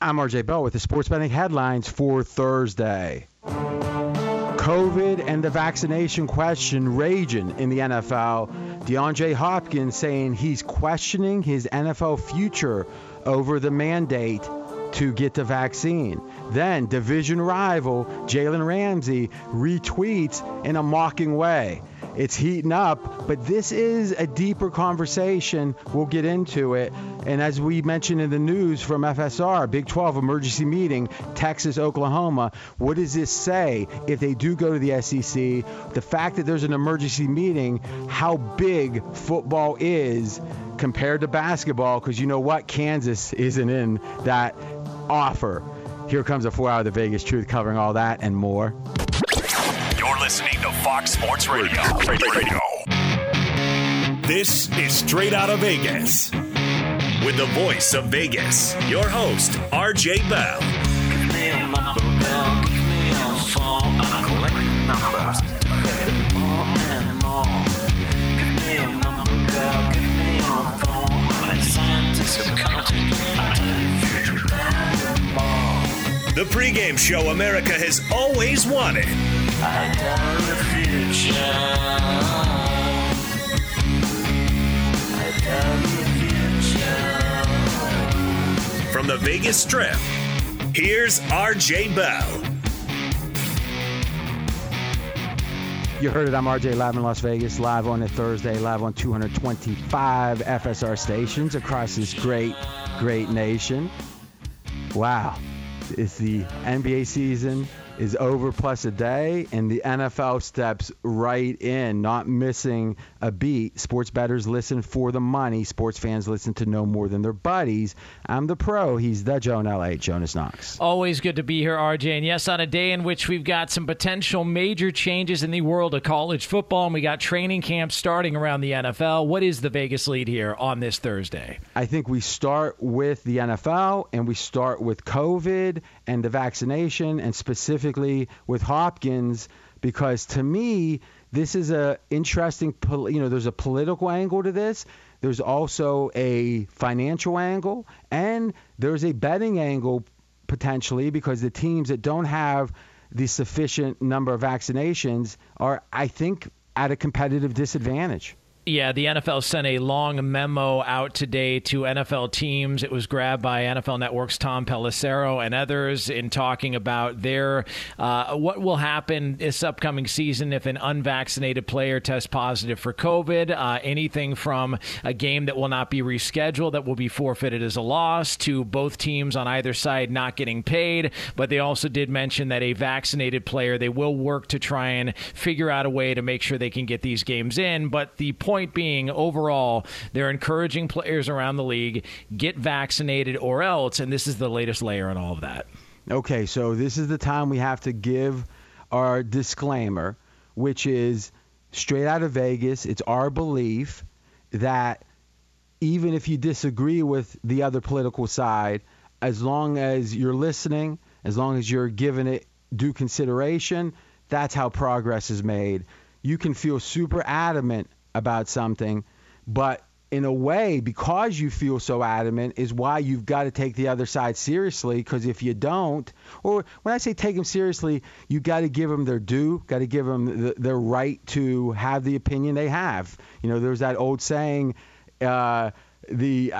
I'm RJ Bell with the sports betting headlines for Thursday. COVID and the vaccination question raging in the NFL. DeAndre Hopkins saying he's questioning his NFL future over the mandate to get the vaccine. Then division rival Jalen Ramsey retweets in a mocking way. It's heating up, but this is a deeper conversation. We'll get into it. And as we mentioned in the news from FSR, Big 12 emergency meeting, Texas, Oklahoma, what does this say if they do go to the SEC? The fact that there's an emergency meeting, how big football is compared to basketball, because you know what? Kansas isn't in that offer. Here comes a 4-hour of the Vegas Truth covering all that and more. You're listening to Fox Sports Radio. This is Straight Out of Vegas. With the voice of Vegas, your host, RJ Bell. Give me a number, Bell. Give me a phone. I'm collecting numbers. More and more. Give me a number, Bell. Give me a phone. My scientists have counted. I tell you, Bell. The pregame show America has always wanted. I tell the future. I tell the future. From the Vegas Strip, here's RJ Bell. You heard it. I'm RJ, live in Las Vegas, live on a Thursday, live on 225 FSR stations across this great, great nation. Wow. It's the NBA season. Is over plus a day, and the NFL steps right in, not missing a beat. Sports bettors listen for the money. Sports fans listen to no more than their buddies. I'm the pro. He's the Joan L.A., Jonas Knox. Always good to be here, RJ. And yes, on a day in which we've got some potential major changes in the world of college football, and we got training camps starting around the NFL. What is the Vegas lead here on this Thursday? I think we start with the NFL, and we start with COVID and the vaccination, and specifically with Hopkins, because to me, this is a interesting, there's a political angle to this. There's also a financial angle, and there's a betting angle potentially, because the teams that don't have the sufficient number of vaccinations are, I think, at a competitive disadvantage. Yeah, the NFL sent a long memo out today to NFL teams. It was grabbed by NFL Network's Tom Pelissero and others in talking about their what will happen this upcoming season if an unvaccinated player tests positive for COVID, anything from a game that will not be rescheduled that will be forfeited as a loss to both teams on either side not getting paid. But they also did mention that a vaccinated player, they will work to try and figure out a way to make sure they can get these games in. But the point being, overall, they're encouraging players around the league, get vaccinated or else, and this is the latest layer on all of that. Okay, so this is the time we have to give our disclaimer, which is straight out of Vegas. It's our belief that even if you disagree with the other political side, as long as you're listening, as long as you're giving it due consideration, that's how progress is made. You can feel super adamant about something, but in a way, because you feel so adamant is why you've got to take the other side seriously, because if you don't, or when I say take them seriously, you got to give them their due, got to give them their right to have the opinion they have. You know, there's that old saying, burning the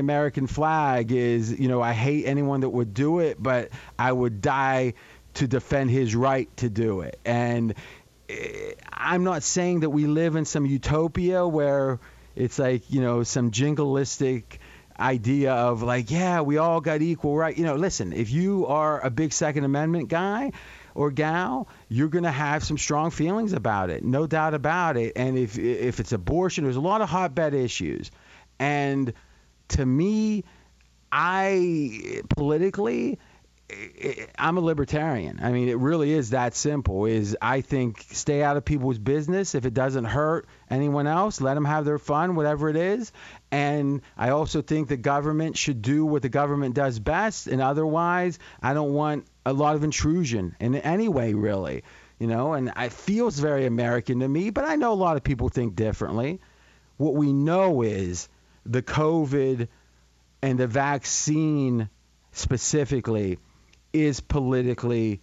American flag is, I hate anyone that would do it, but I would die to defend his right to do it. And I'm not saying that we live in some utopia where it's like, some jingoistic idea of like, yeah, we all got equal right. Listen, if you are a big Second Amendment guy or gal, you're going to have some strong feelings about it. No doubt about it. And if it's abortion, there's a lot of hotbed issues. And to me, politically, I'm a libertarian. I mean, it really is that simple. I think stay out of people's business. If it doesn't hurt anyone else, let them have their fun, whatever it is. And I also think the government should do what the government does best. And otherwise, I don't want a lot of intrusion in any way, really. And it feels very American to me, but I know a lot of people think differently. What we know is the COVID and the vaccine specifically is politically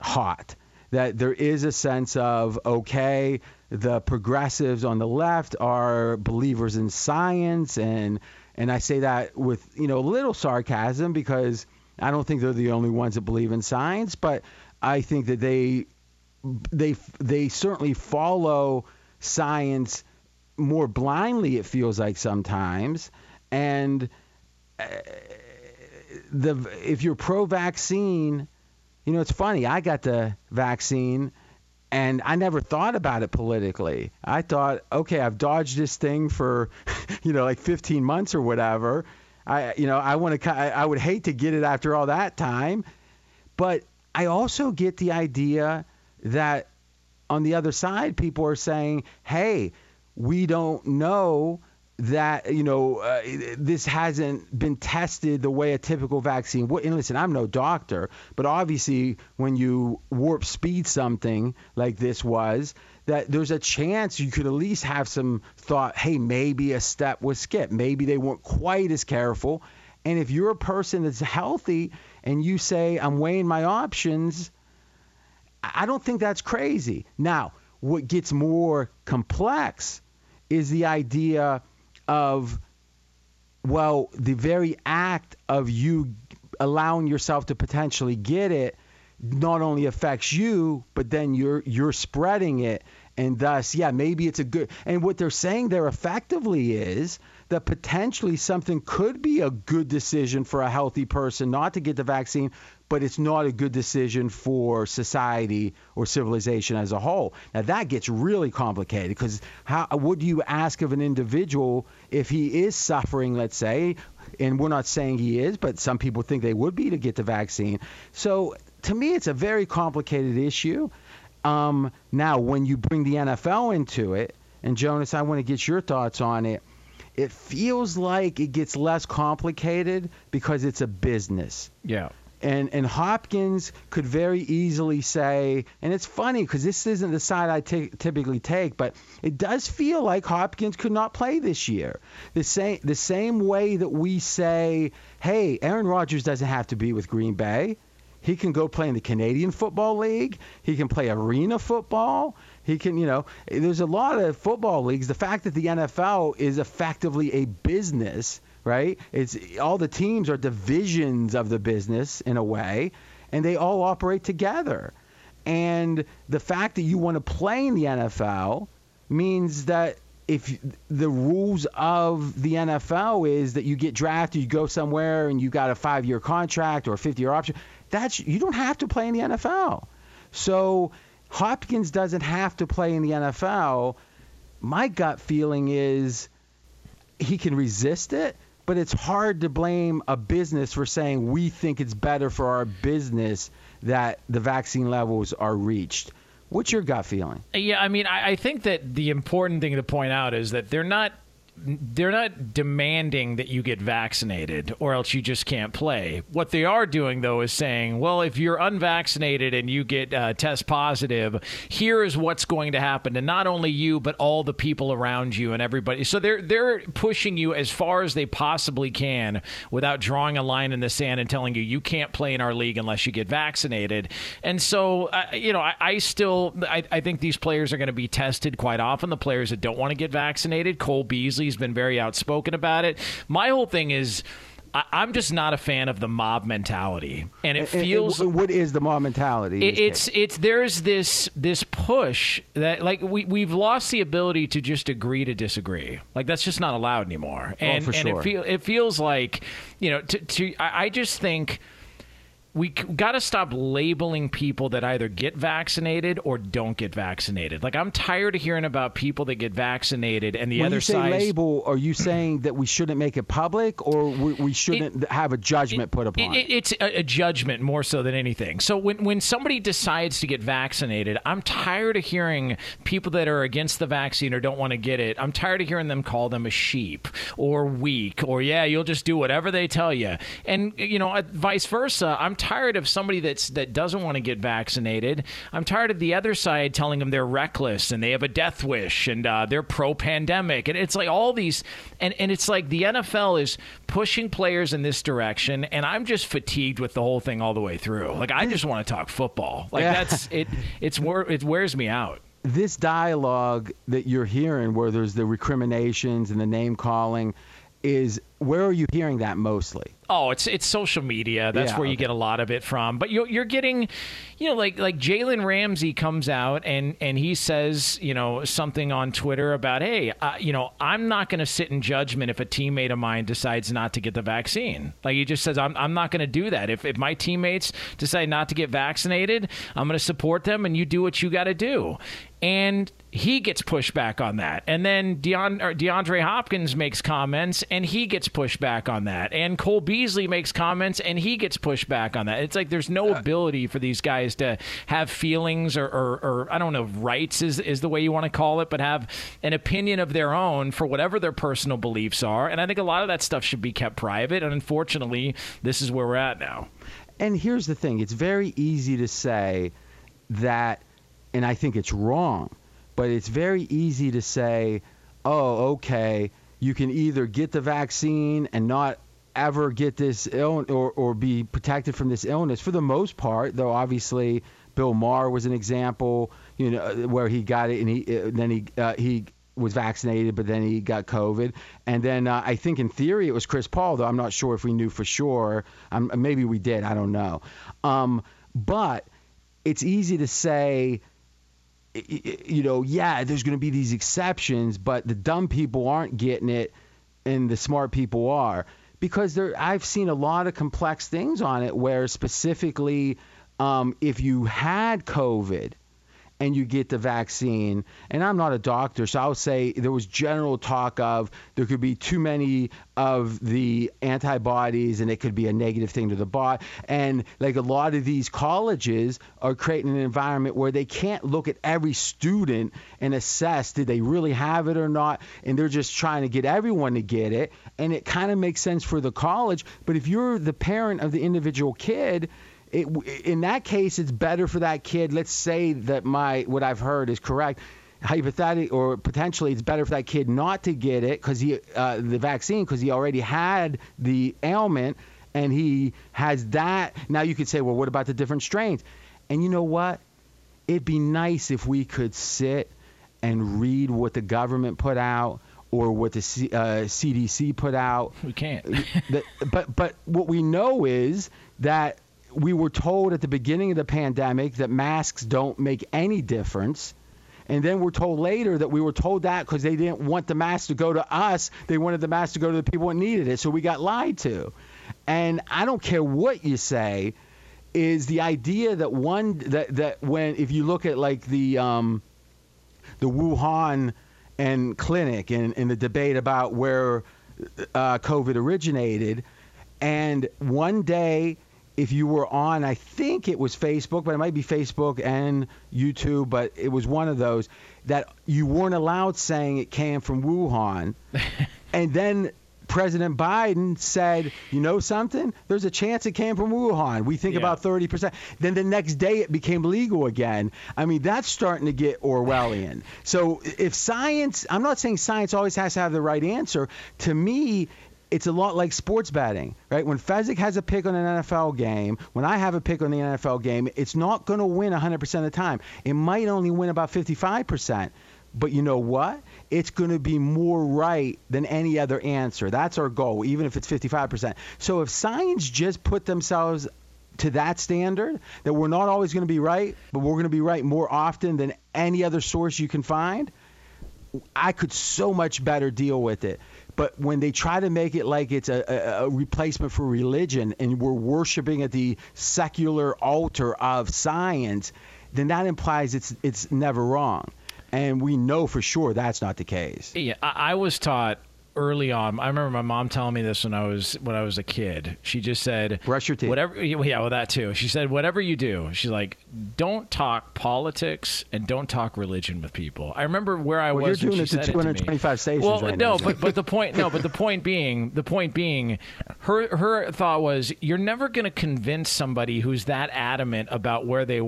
hot. That there is a sense of, okay, the progressives on the left are believers in science, and I say that with, you know, a little sarcasm, because I don't think they're the only ones that believe in science, but I think that they certainly follow science more blindly, it feels like sometimes, and if you're pro-vaccine, you know, it's funny, I got the vaccine and I never thought about it politically. I thought, okay, I've dodged this thing for, you know, like 15 months or whatever. I would hate to get it after all that time. But I also get the idea that on the other side, people are saying, hey, we don't know that, you know, this hasn't been tested the way a typical vaccine would. And listen, I'm no doctor, but obviously when you warp speed something like this was, that there's a chance you could at least have some thought, hey, maybe a step was skipped. Maybe they weren't quite as careful. And if you're a person that's healthy and you say, I'm weighing my options, I don't think that's crazy. Now, what gets more complex is the idea of, well, the very act of you allowing yourself to potentially get it not only affects you, but then you're spreading it. And thus, yeah, maybe it's a good – and what they're saying there effectively is that potentially something could be a good decision for a healthy person not to get the vaccine, but it's not a good decision for society or civilization as a whole. Now, that gets really complicated, because what do you ask of an individual if he is suffering, let's say, and we're not saying he is, but some people think they would be to get the vaccine. So to me, it's a very complicated issue. Now, when you bring the NFL into it, and Jonas, I want to get your thoughts on it, it feels like it gets less complicated because it's a business. Yeah. And Hopkins could very easily say, and it's funny because this isn't the side I typically take, but it does feel like Hopkins could not play this year. The same way that we say, hey, Aaron Rodgers doesn't have to be with Green Bay. He can go play in the Canadian Football League. He can play arena football. He can, you know, there's a lot of football leagues. The fact that the NFL is effectively a business, right? It's all the teams are divisions of the business in a way, and they all operate together. And the fact that you want to play in the NFL means that if the rules of the NFL is that you get drafted, you go somewhere, and you got a 5-year contract or a 50-year option, you don't have to play in the NFL. So Hopkins doesn't have to play in the NFL. My gut feeling is he can resist it, but it's hard to blame a business for saying we think it's better for our business that the vaccine levels are reached. What's your gut feeling? Yeah, I mean, I think that the important thing to point out is that they're not demanding that you get vaccinated or else you just can't play. What they are doing, though, is saying, well, if you're unvaccinated and you get test positive, here is what's going to happen to not only you, but all the people around you and everybody. So they're pushing you as far as they possibly can without drawing a line in the sand and telling you, you can't play in our league unless you get vaccinated. And so, I think these players are going to be tested quite often. The players that don't want to get vaccinated, Cole Beasley, he's been very outspoken about it. My whole thing is I'm just not a fan of the mob mentality, and it feels. What is the mob mentality? There's this push that like we've lost the ability to just agree to disagree. Like that's just not allowed anymore. And, sure. It feels like, you know, I just think we got to stop labeling people that either get vaccinated or don't get vaccinated. Like, I'm tired of hearing about people that get vaccinated and the other side. When you say label, are you saying that we shouldn't make it public, or we shouldn't have a judgment put upon it? It's a judgment more so than anything. So when somebody decides to get vaccinated, I'm tired of hearing people that are against the vaccine or don't want to get it. I'm tired of hearing them call them a sheep or weak or, yeah, you'll just do whatever they tell you. And, you know, vice versa, I'm tired tired of somebody that doesn't want to get vaccinated. I'm tired of the other side telling them they're reckless and they have a death wish and they're pro-pandemic. And it's like all these, and it's like the NFL is pushing players in this direction, and I'm just fatigued with the whole thing all the way through. Like, I just want to talk football. Like, that's it. It wears me out. This dialogue that you're hearing where there's the recriminations and the name calling is, where are you hearing that mostly? Oh, it's social media. That's where you get a lot of it from. But you're getting, like Jalen Ramsey comes out and he says, something on Twitter about, hey, I'm not going to sit in judgment if a teammate of mine decides not to get the vaccine. Like, he just says, I'm not going to do that. If my teammates decide not to get vaccinated, I'm going to support them, and you do what you got to do. And he gets pushed back on that. And then DeAndre Hopkins makes comments, and he gets pushed back on that. And Cole Beasley makes comments, and he gets pushed back on that. It's like there's no ability for these guys to have feelings or I don't know, rights is the way you want to call it, but have an opinion of their own for whatever their personal beliefs are. And I think a lot of that stuff should be kept private. And unfortunately, this is where we're at now. And here's the thing. It's very easy to say that, and I think it's wrong, but it's very easy to say, oh, okay, you can either get the vaccine and not ever get this illness or be protected from this illness. For the most part, though, obviously, Bill Maher was an example, where he got it and then he was vaccinated, but then he got COVID. And then I think in theory it was Chris Paul, though I'm not sure if we knew for sure. Maybe we did. I don't know. But it's easy to say, there's going to be these exceptions, but the dumb people aren't getting it and the smart people are. Because I've seen a lot of complex things on it where specifically if you had COVID and you get the vaccine, and I'm not a doctor, so I'll say there was general talk of there could be too many of the antibodies and it could be a negative thing to the body. And like a lot of these colleges are creating an environment where they can't look at every student and assess, did they really have it or not? And they're just trying to get everyone to get it. And it kind of makes sense for the college. But if you're the parent of the individual kid, in that case, it's better for that kid. Let's say that what I've heard is correct. Hypothetically or potentially, it's better for that kid not to get it because the vaccine, because he already had the ailment and he has that. Now you could say, well, what about the different strains? And you know what? It'd be nice if we could sit and read what the government put out or what the CDC put out. We can't. But what we know is that we were told at the beginning of the pandemic that masks don't make any difference. And then we're told later that we were told that because they didn't want the mask to go to us. They wanted the mask to go to the people that needed it. So we got lied to. And I don't care what you say, is the idea that if you look at like the Wuhan and clinic and the debate about where COVID originated, and one day, if you were on, I think it was Facebook, but it might be Facebook and YouTube, but it was one of those that you weren't allowed saying it came from Wuhan. And then President Biden said, you know something? There's a chance it came from Wuhan. We think about 30%. Then the next day it became legal again. I mean, that's starting to get Orwellian. So if science, I'm not saying science always has to have the right answer. To me, it's a lot like sports betting, right? When Fezzik has a pick on an NFL game, when I have a pick on the NFL game, it's not going to win 100% of the time. It might only win about 55%. But you know what? It's going to be more right than any other answer. That's our goal, even if it's 55%. So if science just put themselves to that standard, that we're not always going to be right, but we're going to be right more often than any other source you can find, I could so much better deal with it. But when they try to make it like it's a replacement for religion and we're worshiping at the secular altar of science, then that implies it's never wrong. And we know for sure that's not the case. Yeah, I was taught early on. I remember my mom telling me this when I was a kid. She just said, brush your teeth. Whatever, yeah, well, that too. She said, whatever you do, she's like, don't talk politics and don't talk religion with people. I remember where I was when she said it to me. You're doing it to 225 stations right now. But the point being, her thought was, you're never going to convince somebody who's that adamant about where they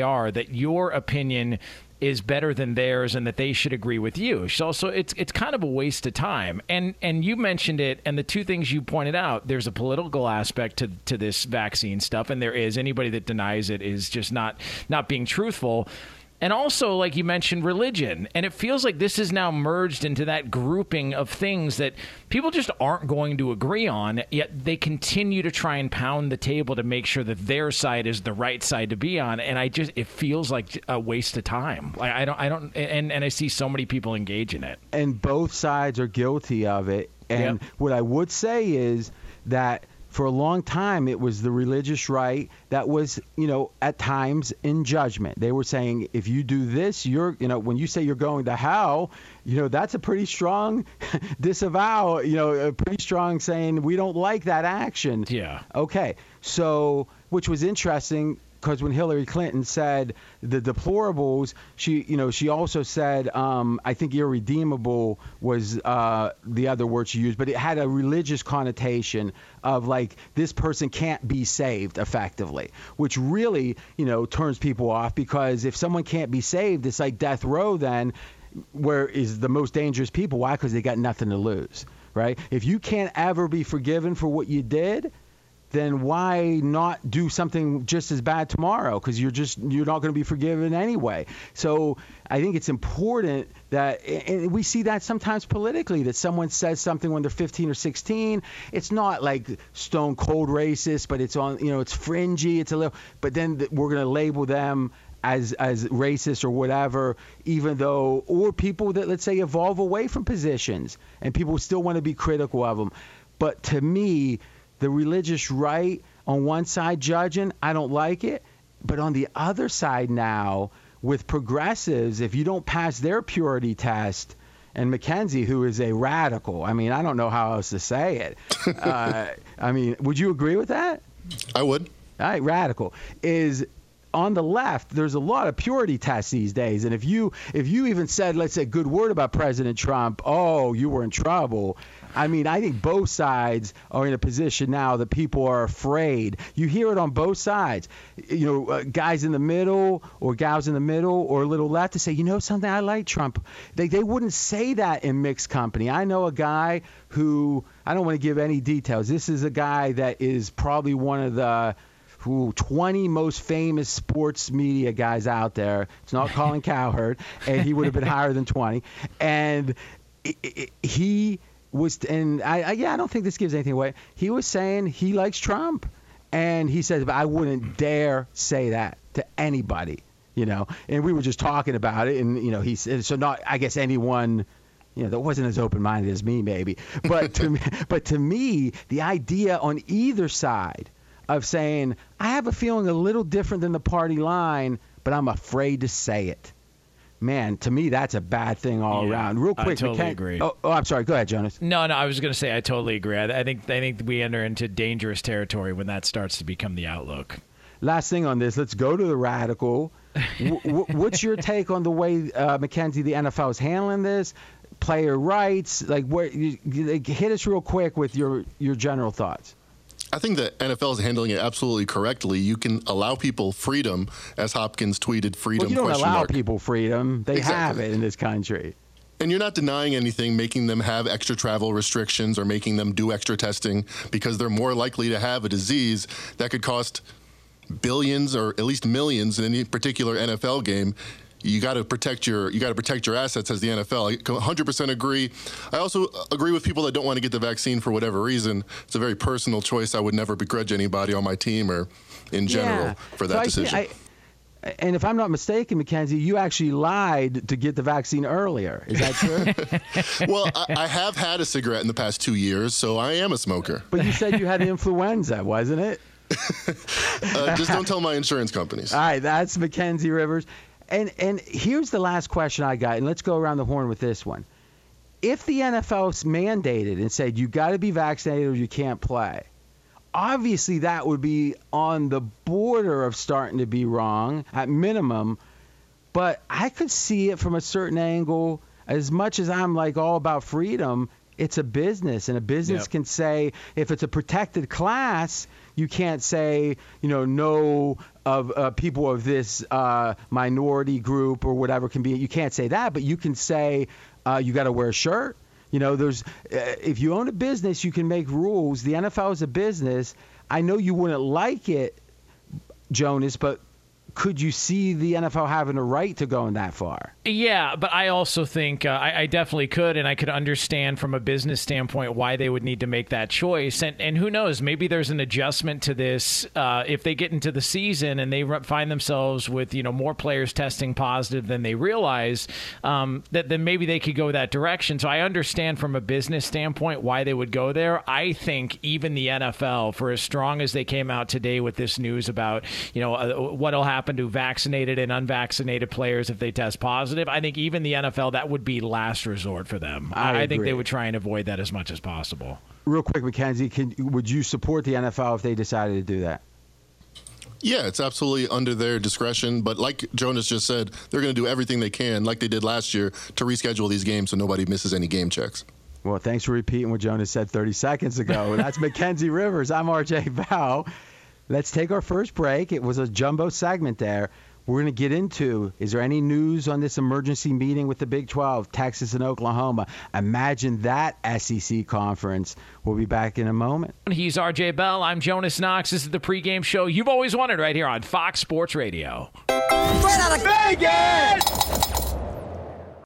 are, that your opinion is better than theirs and that they should agree with you. So it's kind of a waste of time. And you mentioned it, and the two things you pointed out, there's a political aspect to this vaccine stuff, and there is. Anybody that denies it is just not being truthful. And also, like you mentioned, religion. And it feels like this is now merged into that grouping of things that people just aren't going to agree on, yet they continue to try and pound the table to make sure that their side is the right side to be on. And it feels like a waste of time. Like I don't, and I see so many people engage in it. And both sides are guilty of it. And what I would say is that for a long time, it was the religious right that was, at times in judgment. They were saying, if you do this, when you say you're going to hell, that's a pretty strong disavow, a pretty strong saying, we don't like that action. Yeah. Okay. So, which was interesting, because when Hillary Clinton said the deplorables, she also said, I think irredeemable was the other word she used, but it had a religious connotation of like, this person can't be saved effectively, which really, turns people off, because if someone can't be saved, it's like death row then, where is the most dangerous people. Why? Because they got nothing to lose, right? If you can't ever be forgiven for what you did, then why not do something just as bad tomorrow? Because you're not going to be forgiven anyway. So I think it's important that, and we see that sometimes politically, that someone says something when they're 15 or 16. It's not like stone cold racist, but it's on, it's fringy. It's a little, but then we're going to label them as racist or whatever, even though, or people that, let's say, evolve away from positions and people still want to be critical of them. But to me, the religious right on one side judging, I don't like it. But on the other side now, with progressives, if you don't pass their purity test, and McKenzie, who is a radical, I mean, I don't know how else to say it. I mean, would you agree with that? I would. All right, radical. Is on the left, there's a lot of purity tests these days. And if you even said, let's say, a good word about President Trump, oh, you were in trouble. I mean, I think both sides are in a position now that people are afraid. You hear it on both sides. Guys in the middle or gals in the middle or a little left to say, something, I like Trump. They wouldn't say that in mixed company. I know a guy who, I don't want to give any details. This is a guy that is probably one of the 20 most famous sports media guys out there. It's not Colin Cowherd, and he would have been higher than 20. And he was, and I don't think this gives anything away. He was saying he likes Trump, and he says, I wouldn't dare say that to anybody, And we were just talking about it, and he said, so not, I guess, anyone. That wasn't as open-minded as me, maybe. But to me, the idea on either side of saying, I have a feeling a little different than the party line, but I'm afraid to say it. Man, to me, that's a bad thing all around. Real quick, I totally agree. Oh, I'm sorry. Go ahead, Jonas. No, I was going to say I totally agree. I think we enter into dangerous territory when that starts to become the outlook. Last thing on this, let's go to the radical. What's your take on the way, McKenzie, the NFL is handling this? Player rights? Like, hit us real quick with your general thoughts. I think the NFL is handling it absolutely correctly. You can allow people freedom, as Hopkins tweeted, freedom. Well, you don't allow people freedom. They have it in this country. And you're not denying anything, making them have extra travel restrictions or making them do extra testing because they're more likely to have a disease that could cost billions or at least millions in any particular NFL game. You got to protect your assets as the NFL. I 100% agree. I also agree with people that don't want to get the vaccine for whatever reason. It's a very personal choice. I would never begrudge anybody on my team or in general for that decision. And if I'm not mistaken, McKenzie, you actually lied to get the vaccine earlier. Is that true? Well, I have had a cigarette in the past 2 years, so I am a smoker. But you said you had influenza, wasn't it? Just don't tell my insurance companies. All right, that's McKenzie Rivers. And here's the last question I got, and let's go around the horn with this one. if the NFL mandated and said you got to be vaccinated or you can't play, obviously that would be on the border of starting to be wrong at minimum. But I could see it from a certain angle. As much as I'm like all about freedom, it's a business, and a business can say, if it's a protected class, you can't say, you know, no of people of this minority group or whatever can be. You can't say that, but you can say you got to wear a shirt. You know, there's if you own a business, you can make rules. The NFL is a business. I know you wouldn't like it, Jonas, but could you see the NFL having a right to going that far? Yeah, but I also think I definitely could, and I could understand from a business standpoint why they would need to make that choice. And who knows, maybe there's an adjustment to this if they get into the season and they find themselves with, you know, more players testing positive than they realize, that then maybe they could go that direction. So I understand from a business standpoint why they would go there. I think even the NFL, for as strong as they came out today with this news about, you know, what'll happen to vaccinated and unvaccinated players if they test positive, I think even the NFL, that would be last resort for them. I think they would try and avoid that as much as possible. Real quick, McKenzie, would you support the NFL if they decided to do that? Yeah, it's absolutely under their discretion. But like Jonas just said, they're going to do everything they can, like they did last year, to reschedule these games so nobody misses any game checks. Well, thanks for repeating what Jonas said 30 seconds ago. That's McKenzie Rivers. I'm RJ Bell. Let's take our first break. It was a jumbo segment there. We're going to get into, is there any news on this emergency meeting with the Big 12, Texas and Oklahoma? Imagine that SEC conference. We'll be back in a moment. He's RJ Bell. I'm Jonas Knox. This is the pregame show you've always wanted right here on Fox Sports Radio. Straight out of Vegas!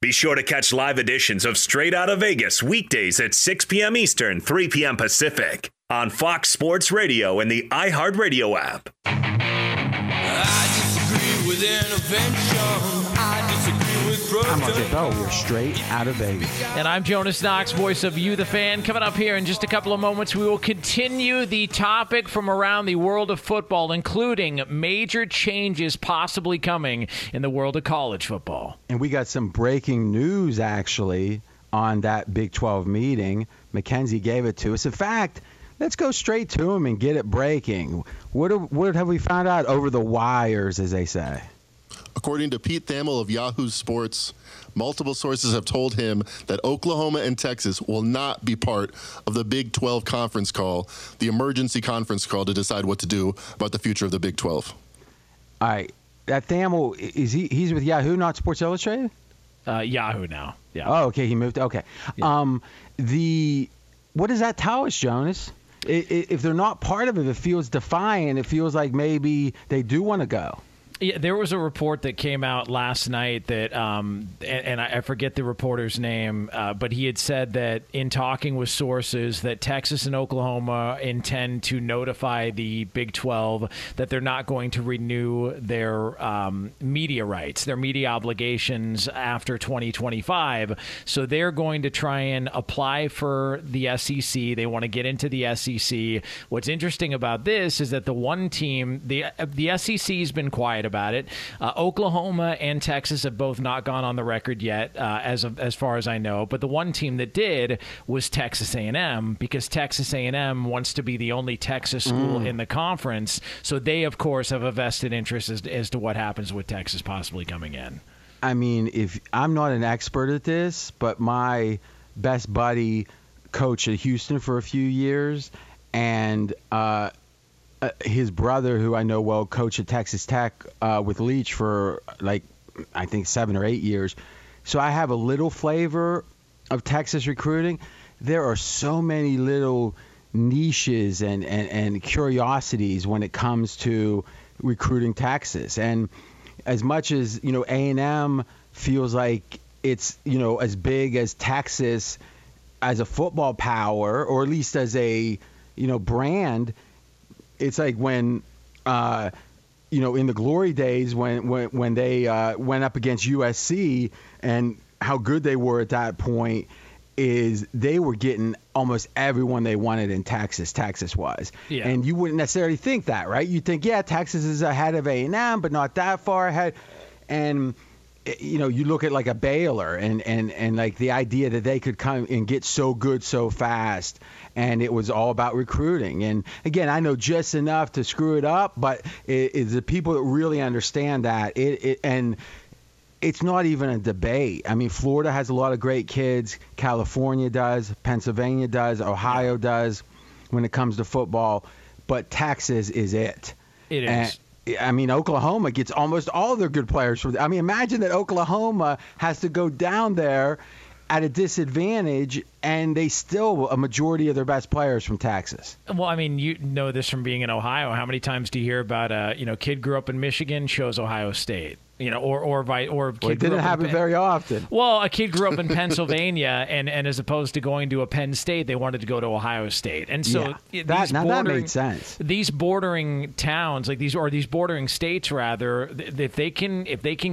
Be sure to catch live editions of Straight Out of Vegas weekdays at 6 p.m. Eastern, 3 p.m. Pacific. On Fox Sports Radio and the iHeartRadio app. I disagree with intervention. I disagree with protocol. I'm RJ Bell. We're Straight Out of Vegas. And I'm Jonas Knox, voice of You, the Fan. Coming up here in just a couple of moments, we will continue the topic from around the world of football, including major changes possibly coming in the world of college football. And we got some breaking news, actually, on that Big 12 meeting. McKenzie gave it to us. In fact, let's go straight to him and get it breaking. What have we found out over the wires, as they say? According to Pete Thamel of Yahoo Sports, multiple sources have told him that Oklahoma and Texas will not be part of the Big 12 conference call, the emergency conference call to decide what to do about the future of the Big 12. All right. That Thamel, he's with Yahoo, not Sports Illustrated? Yahoo now. Yeah. Oh, okay. He moved. Okay. Yeah. What does that tell us, Jonas? If they're not part of it, it feels defiant. It feels like maybe they do want to go. Yeah, there was a report that came out last night that, and I forget the reporter's name, but he had said that in talking with sources that Texas and Oklahoma intend to notify the Big 12 that they're not going to renew their media rights, their media obligations after 2025. So they're going to try and apply for the SEC. They want to get into the SEC. What's interesting about this is that the one team, the SEC's been quiet about it. Oklahoma and Texas have both not gone on the record yet, as far as I know. But the one team that did was Texas A&M, because Texas A&M wants to be the only Texas school in the conference. So they, of course, have a vested interest as to what happens with Texas possibly coming in. I mean, if I'm not an expert at this, but my best buddy coached at Houston for a few years, and his brother, who I know well, coached at Texas Tech with Leach for, like, I think 7 or 8 years. So I have a little flavor of Texas recruiting. There are so many little niches and curiosities when it comes to recruiting Texas. And as much as, you know, A&M feels like it's, you know, as big as Texas as a football power, or at least as a, you know, brand, it's like when, you know, in the glory days when they went up against USC, and how good they were at that point is they were getting almost everyone they wanted in Texas, Texas-wise. Yeah. And you wouldn't necessarily think that, right? You'd think, yeah, Texas is ahead of A&M, but not that far ahead. And you know, you look at like a Baylor and like the idea that they could come and get so good so fast, and it was all about recruiting. And again, I know just enough to screw it up, but it's the people that really understand that and it's not even a debate. I mean, Florida has a lot of great kids. California does. Pennsylvania does. Ohio does when it comes to football. But Texas is it. It is. And, I mean, Oklahoma gets almost all their good players from. I mean, imagine that Oklahoma has to go down there at a disadvantage, and they still a majority of their best players from Texas. Well, I mean, you know this from being in Ohio. How many times do you hear about kid grew up in Michigan, chose Ohio State? You know, it didn't happen very often. Well, a kid grew up in Pennsylvania, and as opposed to going to a Penn State, they wanted to go to Ohio State, and so that made sense. These bordering towns, these bordering states rather, if they can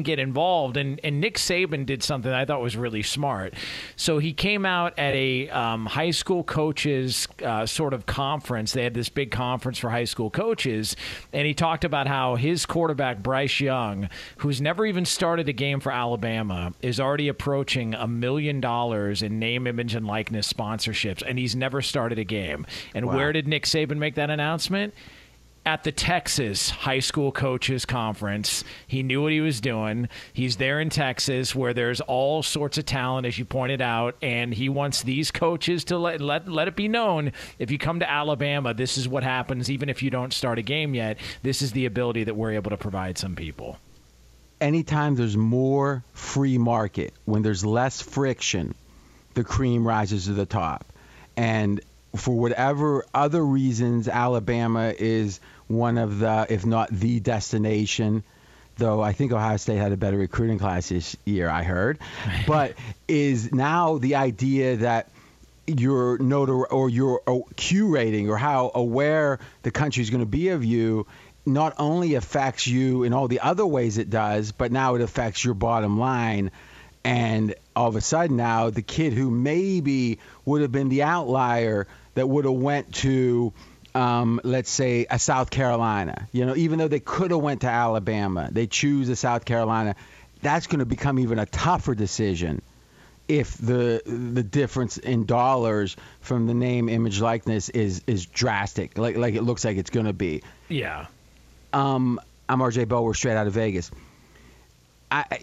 get involved, and Nick Saban did something I thought was really smart. So he came out at a high school coaches sort of conference. They had this big conference for high school coaches, and he talked about how his quarterback Bryce Young, who's never even started a game for Alabama, is already approaching $1 million in name, image, and likeness sponsorships, and he's never started a game. And where did Nick Saban make that announcement? At the Texas High School Coaches Conference. He knew what he was doing. He's there in Texas where there's all sorts of talent, as you pointed out, and he wants these coaches to let it be known, if you come to Alabama, this is what happens even if you don't start a game yet. This is the ability that we're able to provide some people. Anytime there's more free market, when there's less friction, the cream rises to the top. And for whatever other reasons, Alabama is one of the, if not the destination, though I think Ohio State had a better recruiting class this year, I heard, but is now the idea that your notoriety or your Q rating or how aware the country is going to be of you not only affects you in all the other ways it does, but now it affects your bottom line. And all of a sudden now the kid who maybe would have been the outlier that would have went to, let's say, a South Carolina, you know, even though they could have went to Alabama, they choose a South Carolina. That's going to become even a tougher decision if the difference in dollars from the name, image, likeness is drastic, like it looks like it's going to be. Yeah. I'm RJ Bell. We're straight out of Vegas.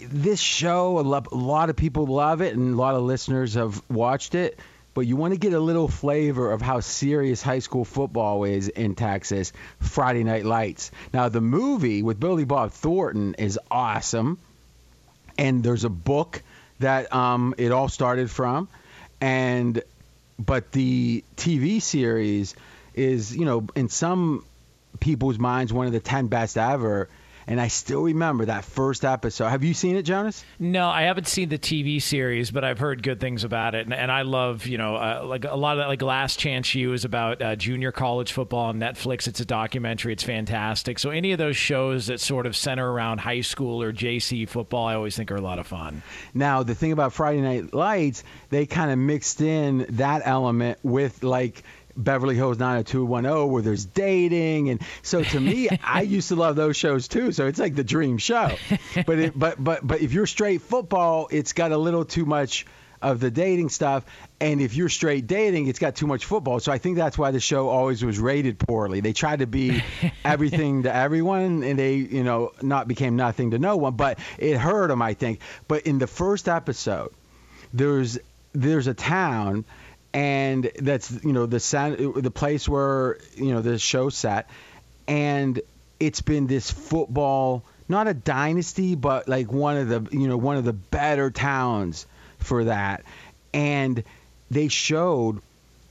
This show, a lot of people love it, and a lot of listeners have watched it. But you want to get a little flavor of how serious high school football is in Texas. Friday Night Lights. Now, the movie with Billy Bob Thornton is awesome, and there's a book that it all started from, but the TV series is, you know, in some people's minds, one of the 10 best ever. And I still remember that first episode. Have you seen it, Jonas? No, I haven't seen the TV series, but I've heard good things about it. And I love, you know, like a lot of that, like Last Chance U is about junior college football on Netflix. It's a documentary. It's fantastic. So any of those shows that sort of center around high school or JC football, I always think are a lot of fun. Now, the thing about Friday Night Lights, they kind of mixed in that element with like Beverly Hills 90210, where there's dating, and so to me, I used to love those shows too. So it's like the dream show. But but if you're straight football, it's got a little too much of the dating stuff, and if you're straight dating, it's got too much football. So I think that's why the show always was rated poorly. They tried to be everything to everyone, and they, you know, not became nothing to no one. But it hurt them, I think. But in the first episode, there's a town. And that's, you know, the place where, you know, the show set. And it's been this football, not a dynasty, but like one of the better towns for that. And they showed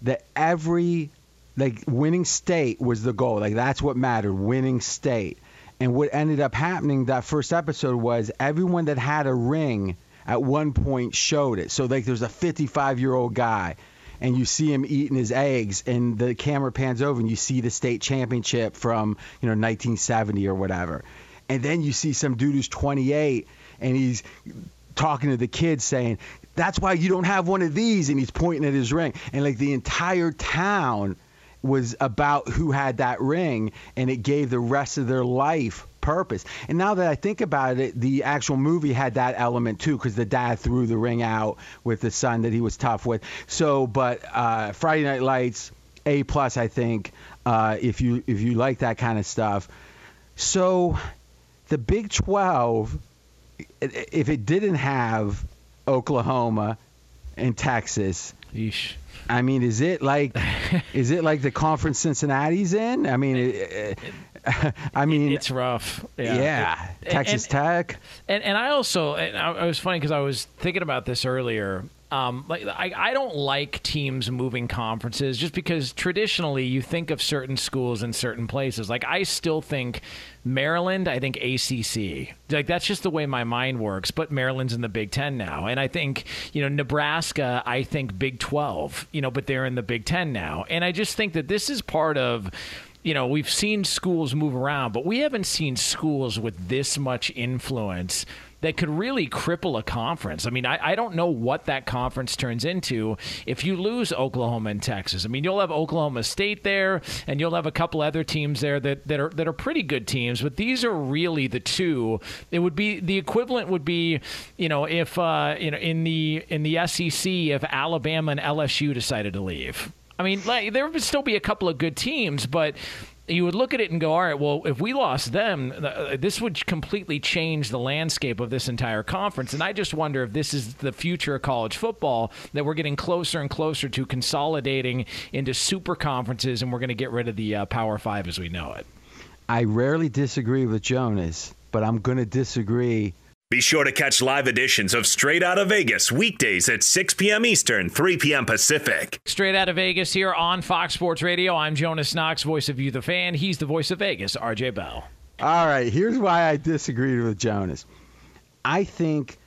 that every, like, winning state was the goal. Like, that's what mattered, winning state. And what ended up happening that first episode was everyone that had a ring at one point showed it. So, like, there's a 55-year-old guy. And you see him eating his eggs, and the camera pans over, and you see the state championship from, you know, 1970 or whatever. And then you see some dude who's 28, and he's talking to the kids saying, "That's why you don't have one of these," and he's pointing at his ring. And, like, the entire town was about who had that ring, and it gave the rest of their life purpose. And now that I think about it, the actual movie had that element too, because the dad threw the ring out with the son that he was tough with. So, but Friday Night Lights, A+, I think, if you like that kind of stuff. So the Big 12, if it didn't have Oklahoma and Texas, yeesh. I mean, is it like the conference Cincinnati's in? I mean, it's rough. Yeah. Texas Tech. And I was funny because I was thinking about this earlier. I don't like teams moving conferences just because traditionally you think of certain schools in certain places. Like, I still think Maryland, I think ACC. Like, that's just the way my mind works. But Maryland's in the Big Ten now. And I think, Nebraska, I think Big 12, but they're in the Big Ten now. And I just think that this is part of... we've seen schools move around, but we haven't seen schools with this much influence that could really cripple a conference. I mean, I don't know what that conference turns into if you lose Oklahoma and Texas. I mean, you'll have Oklahoma State there, and you'll have a couple other teams there that are pretty good teams, but these are really the two. It would be the equivalent would be, if in the SEC, if Alabama and LSU decided to leave. I mean, there would still be a couple of good teams, but you would look at it and go, all right, well, if we lost them, this would completely change the landscape of this entire conference. And I just wonder if this is the future of college football, that we're getting closer and closer to consolidating into super conferences, and we're going to get rid of the Power Five as we know it. I rarely disagree with Jonas, but I'm going to disagree. Be sure to catch live editions of Straight Outta Vegas weekdays at 6 p.m. Eastern, 3 p.m. Pacific. Straight Outta Vegas here on Fox Sports Radio. I'm Jonas Knox, voice of You, the Fan. He's the voice of Vegas, RJ Bell. All right, here's why I disagreed with Jonas. I think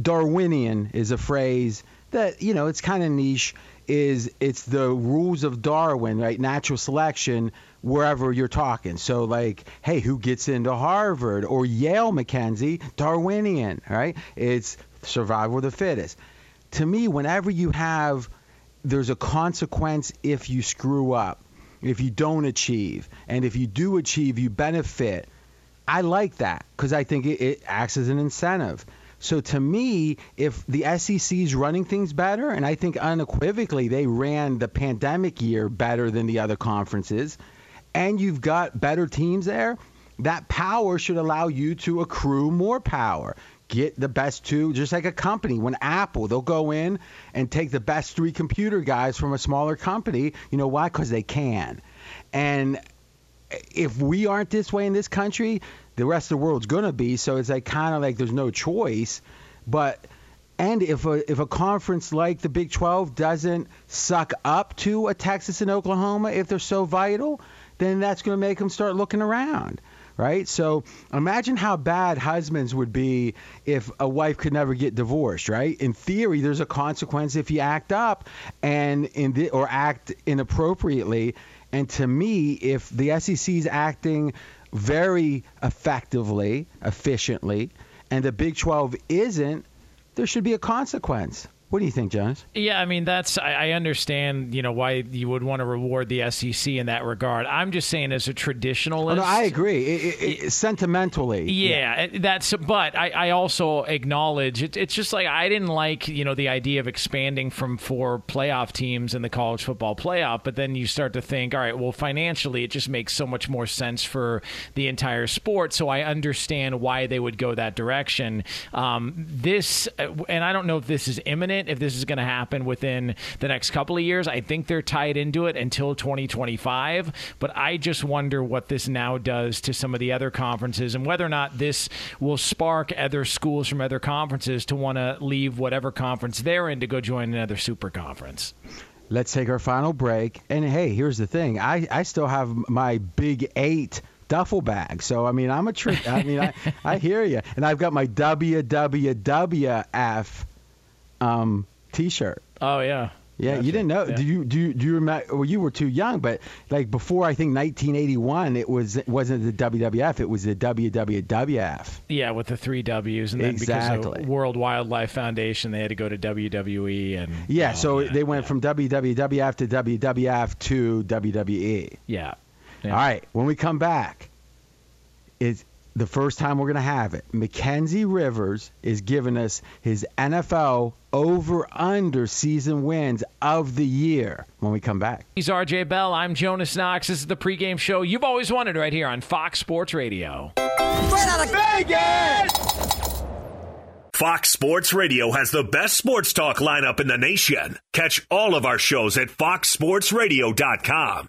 Darwinian is a phrase that, it's kind of niche. It's the rules of Darwin, right? Natural selection, wherever you're talking. So, like, hey, who gets into Harvard or Yale, McKenzie? Darwinian, right? It's survival of the fittest. To me, whenever there's a consequence if you screw up, if you don't achieve, and if you do achieve, you benefit. I like that because I think it acts as an incentive. So to me, if the SEC is running things better, and I think unequivocally they ran the pandemic year better than the other conferences, and you've got better teams there, that power should allow you to accrue more power. Get the best two, just like a company. When Apple, they'll go in and take the best three computer guys from a smaller company. You know why? Because they can. And if we aren't this way in this country, the rest of the world's going to be, so it's like kind of like there's no choice. But and if a conference like the Big 12 doesn't suck up to a Texas and Oklahoma if they're so vital, then that's going to make them start looking around, right? So imagine how bad husbands would be if a wife could never get divorced, right? In theory, there's a consequence if you act up and or act inappropriately. And to me, if the SEC's acting very effectively, efficiently, and the Big 12 isn't, there should be a consequence. What do you think, Jonas? Yeah, I mean, I understand, why you would want to reward the SEC in that regard. I'm just saying as a traditionalist. Oh, no, I agree. Sentimentally. Yeah. But I also acknowledge it's just like I didn't like, the idea of expanding from 4 playoff teams in the college football playoff. But then you start to think, all right, well, financially, it just makes so much more sense for the entire sport. So I understand why they would go that direction. And I don't know if this is imminent. If this is going to happen within the next couple of years, I think they're tied into it until 2025. But I just wonder what this now does to some of the other conferences and whether or not this will spark other schools from other conferences to want to leave whatever conference they're in to go join another super conference. Let's take our final break. And hey, here's the thing. I still have my Big 8 duffel bag. So, I mean, I'm a trick. I mean, I hear you. And I've got my WWWF T-shirt. Oh yeah, yeah. Gotcha. You didn't know? Yeah. Do you remember? Well, you were too young, but like before, I think 1981, it wasn't the WWF, it was the WWWF. Yeah, with the 3 W's, and then because of the World Wildlife Foundation, they had to go to WWE and they went from WWWF to WWF to WWE. Yeah. All right, when we come back, is the first time we're going to have it. McKenzie Rivers is giving us his NFL over-under season wins of the year when we come back. He's RJ Bell. I'm Jonas Knox. This is the pregame show you've always wanted right here on Fox Sports Radio. Straight out of Vegas! Fox Sports Radio has the best sports talk lineup in the nation. Catch all of our shows at foxsportsradio.com.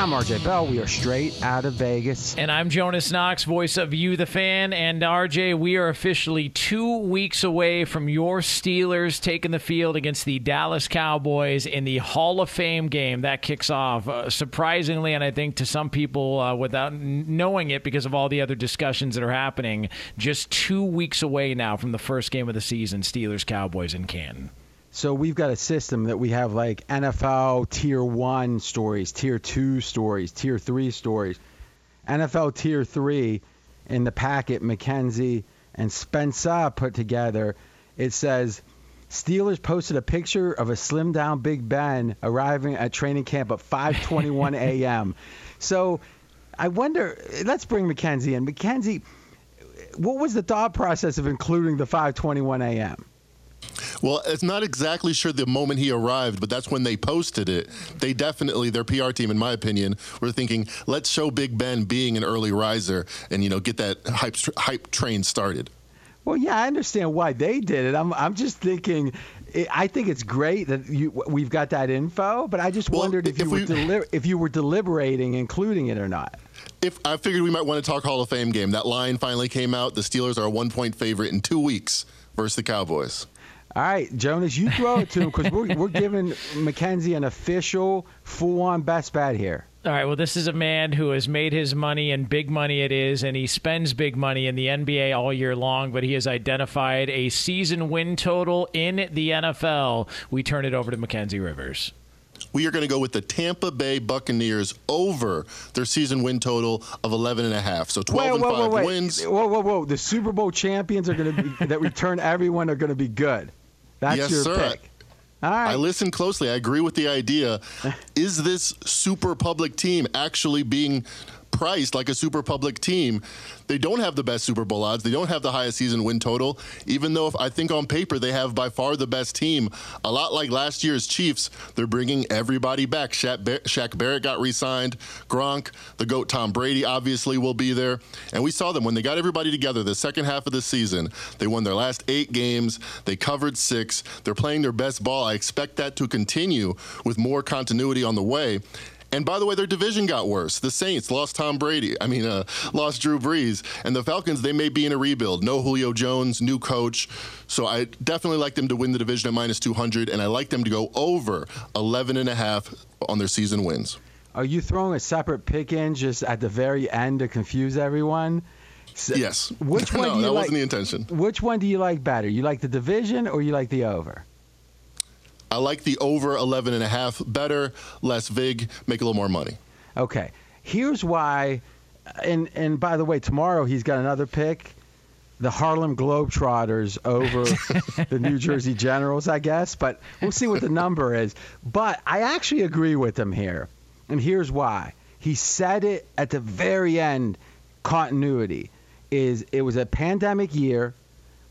I'm RJ Bell. We are straight out of Vegas. And I'm Jonas Knox, voice of You, the Fan. And RJ, we are officially 2 weeks away from your Steelers taking the field against the Dallas Cowboys in the Hall of Fame game. That kicks off surprisingly, and I think to some people without knowing it because of all the other discussions that are happening, just 2 weeks away now from the first game of the season, Steelers-Cowboys in Canton. So we've got a system that we have like NFL Tier 1 stories, Tier 2 stories, Tier 3 stories. NFL Tier 3 in the packet McKenzie and Spencer put together, it says, Steelers posted a picture of a slimmed-down Big Ben arriving at training camp at 5:21 a.m. So I wonder, let's bring McKenzie in. McKenzie, what was the thought process of including the 5:21 a.m.? Well, it's not exactly sure the moment he arrived, but that's when they posted it. They definitely, their PR team, in my opinion, were thinking, let's show Big Ben being an early riser and, you know, get that hype train started. Well, yeah, I understand why they did it. I'm just thinking, I think it's great that we've got that info, but I just wondered if you were deliberating including it or not. If I figured we might want to talk Hall of Fame game. That line finally came out. The Steelers are a 1-point favorite in 2 weeks versus the Cowboys. All right, Jonas, you throw it to him because we're giving McKenzie an official full-on best bet here. All right, well, this is a man who has made his money, and big money it is, and he spends big money in the NBA all year long, but he has identified a season win total in the NFL. We turn it over to McKenzie Rivers. We are going to go with the Tampa Bay Buccaneers over their season win total of 11.5. So 12 and 5 wins. Whoa. The Super Bowl champions are going to be that return everyone are going to be good. That's yes, your sir. Pick. All right. I listened closely. I agree with the idea. Is this super public team actually being priced like a super public team? They don't have the best Super Bowl odds. They don't have the highest season win total, even though I think on paper they have by far the best team. A lot like last year's Chiefs, they're bringing everybody back. Shaq Barrett got re-signed. Gronk, the GOAT Tom Brady, obviously will be there. And we saw them when they got everybody together the second half of the season. They won their last 8 games. They covered 6. They're playing their best ball. I expect that to continue with more continuity on the way. And by the way, their division got worse. The Saints lost lost Drew Brees. And the Falcons, they may be in a rebuild. No Julio Jones, new coach. So I definitely like them to win the division at -200, and I like them to go over 11.5 on their season wins. Are you throwing a separate pick in just at the very end to confuse everyone? Yes. Which one? No, that wasn't the intention. Which one do you like better? You like the division or you like the over? I like the over 11.5 better, less vig, make a little more money. Okay. Here's why, and by the way, tomorrow he's got another pick, the Harlem Globetrotters over the New Jersey Generals, I guess. But we'll see what the number is. But I actually agree with him here, and here's why. He said it at the very end, continuity. It was a pandemic year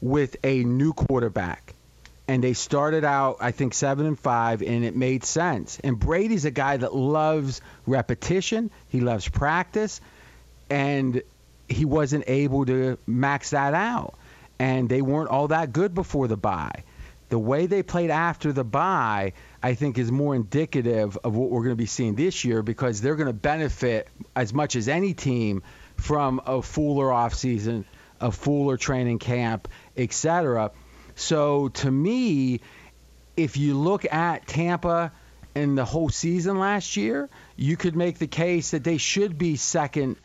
with a new quarterback. And they started out, I think, 7-5, and it made sense. And Brady's a guy that loves repetition. He loves practice. And he wasn't able to max that out. And they weren't all that good before the bye. The way they played after the bye, I think, is more indicative of what we're going to be seeing this year because they're going to benefit as much as any team from a fuller offseason, a fuller training camp, et cetera. So, to me, if you look at Tampa and the whole season last year, you could make the case that they should be second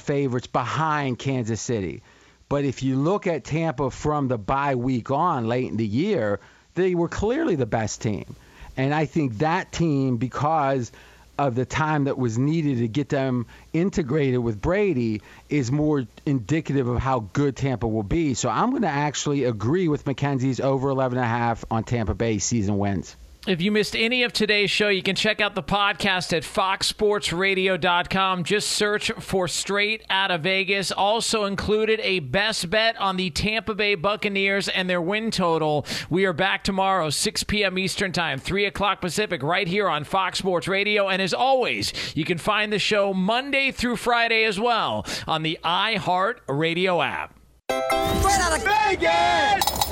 favorites behind Kansas City. But if you look at Tampa from the bye week on late in the year, they were clearly the best team. And I think that team, because of the time that was needed to get them integrated with Brady is more indicative of how good Tampa will be. So I'm going to actually agree with McKenzie's over 11.5 on Tampa Bay season wins. If you missed any of today's show, you can check out the podcast at foxsportsradio.com. Just search for Straight Out of Vegas. Also included a best bet on the Tampa Bay Buccaneers and their win total. We are back tomorrow, 6 p.m. Eastern Time, 3 o'clock Pacific, right here on Fox Sports Radio. And as always, you can find the show Monday through Friday as well on the iHeart Radio app. Straight Out of Vegas!